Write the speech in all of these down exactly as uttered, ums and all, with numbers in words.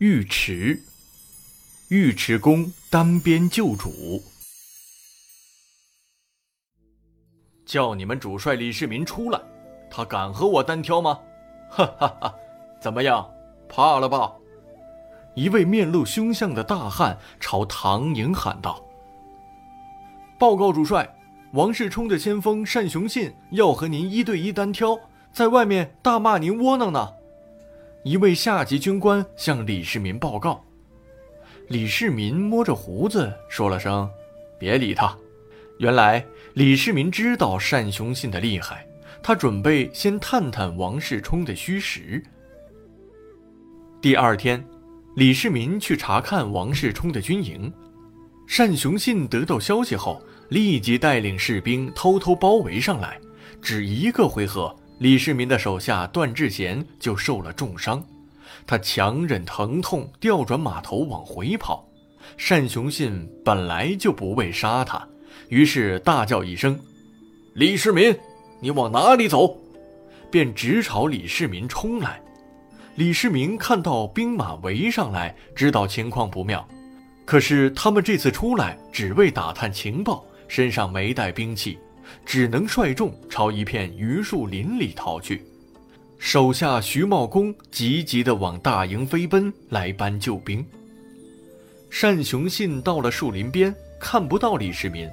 尉迟，尉迟恭单边救主。叫你们主帅李世民出来，他敢和我单挑吗？哈哈哈！怎么样，怕了吧？一位面露凶相的大汉朝唐颖喊道：“报告主帅，王世充的先锋单雄信要和您一对一单挑，在外面大骂您窝囊呢。”一位下级军官向李世民报告。李世民摸着胡子说了声：“别理他。”原来李世民知道单雄信的厉害，他准备先探探王世充的虚实。第二天，李世民去查看王世充的军营。单雄信得到消息后，立即带领士兵偷偷包围上来。只一个回合，李世民的手下段智贤就受了重伤，他强忍疼痛，调转马头往回跑。单雄信本来就不畏杀他，于是大叫一声：“李世民，你往哪里走？”便直朝李世民冲来。李世民看到兵马围上来，知道情况不妙，可是他们这次出来只为打探情报，身上没带兵器，只能率众朝一片榆树林里逃去。手下徐茂公急急地往大营飞奔来搬救兵。单雄信到了树林边，看不到李世民，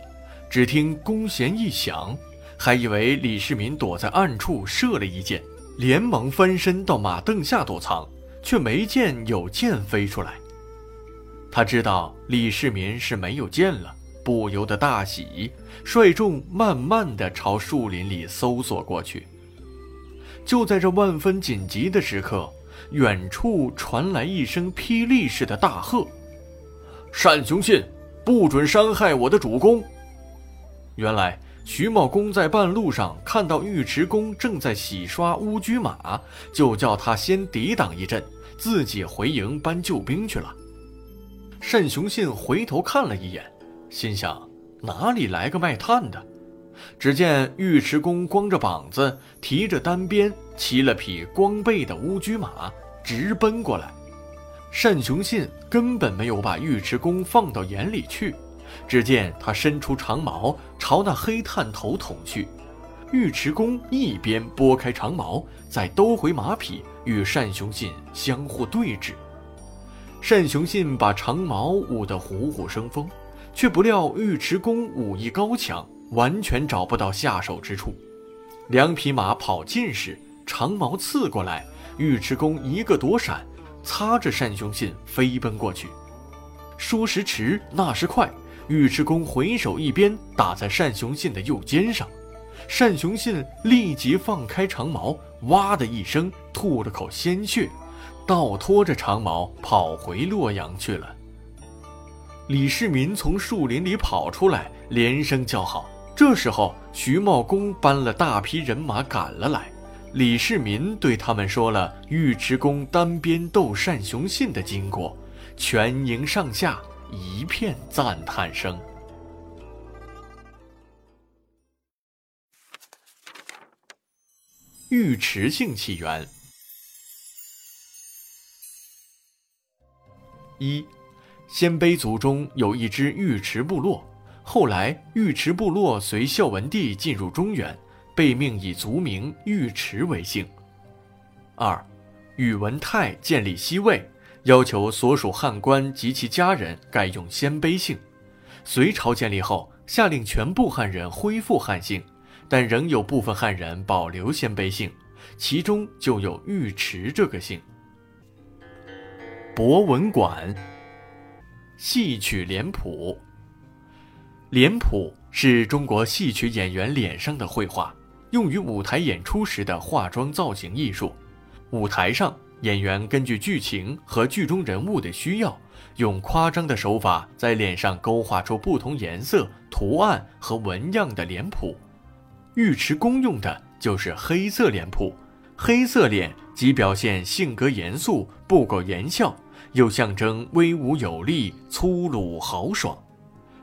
只听弓弦一响，还以为李世民躲在暗处射了一箭，连忙翻身到马凳下躲藏，却没见有箭飞出来。他知道李世民是没有箭了，不由得大喜，率众慢慢地朝树林里搜索过去。就在这万分紧急的时刻，远处传来一声霹雳似的大喝：“单雄信，不准伤害我的主公！”原来徐茂公在半路上看到尉迟恭正在洗刷乌驹马，就叫他先抵挡一阵，自己回营搬救兵去了。单雄信回头看了一眼，心想哪里来个卖炭的？只见尉迟恭光着膀子，提着单鞭，骑了匹光背的乌驹马直奔过来。单雄信根本没有把尉迟恭放到眼里去，只见他伸出长矛朝那黑炭头捅去，尉迟恭一边拨开长矛，再兜回马匹，与单雄信相互对峙。单雄信把长矛舞得虎虎生风，却不料尉迟恭武艺高强，完全找不到下手之处。两匹马跑近时，长矛刺过来，尉迟恭一个躲闪，擦着单雄信飞奔过去。说时迟，那时快，尉迟恭回手一鞭打在单雄信的右肩上，单雄信立即放开长矛，哇的一声吐了口鲜血，倒拖着长矛跑回洛阳去了。李世民从树林里跑出来，连声叫好。这时候徐茂公搬了大批人马赶了来，李世民对他们说了尉迟恭单边斗单雄信的经过，全营上下一片赞叹声。尉迟姓起源。一，鲜卑族中有一支尉迟部落，后来尉迟部落随孝文帝进入中原，被命以族名尉迟为姓。二，宇文泰建立西魏，要求所属汉官及其家人改用鲜卑姓。隋朝建立后，下令全部汉人恢复汉姓，但仍有部分汉人保留鲜卑姓，其中就有尉迟这个姓。博文馆，戏曲脸谱。脸谱是中国戏曲演员脸上的绘画，用于舞台演出时的化妆造型艺术。舞台上，演员根据剧情和剧中人物的需要，用夸张的手法在脸上勾画出不同颜色、图案和纹样的脸谱。尉迟恭用的就是黑色脸谱。黑色脸即表现性格严肃、不苟言笑，又象征威武有力、粗鲁豪爽。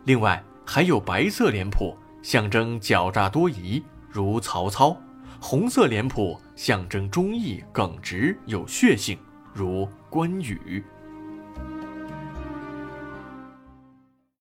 另外还有白色脸谱，象征狡诈多疑，如曹操。红色脸谱象征忠义耿直有血性，如关羽。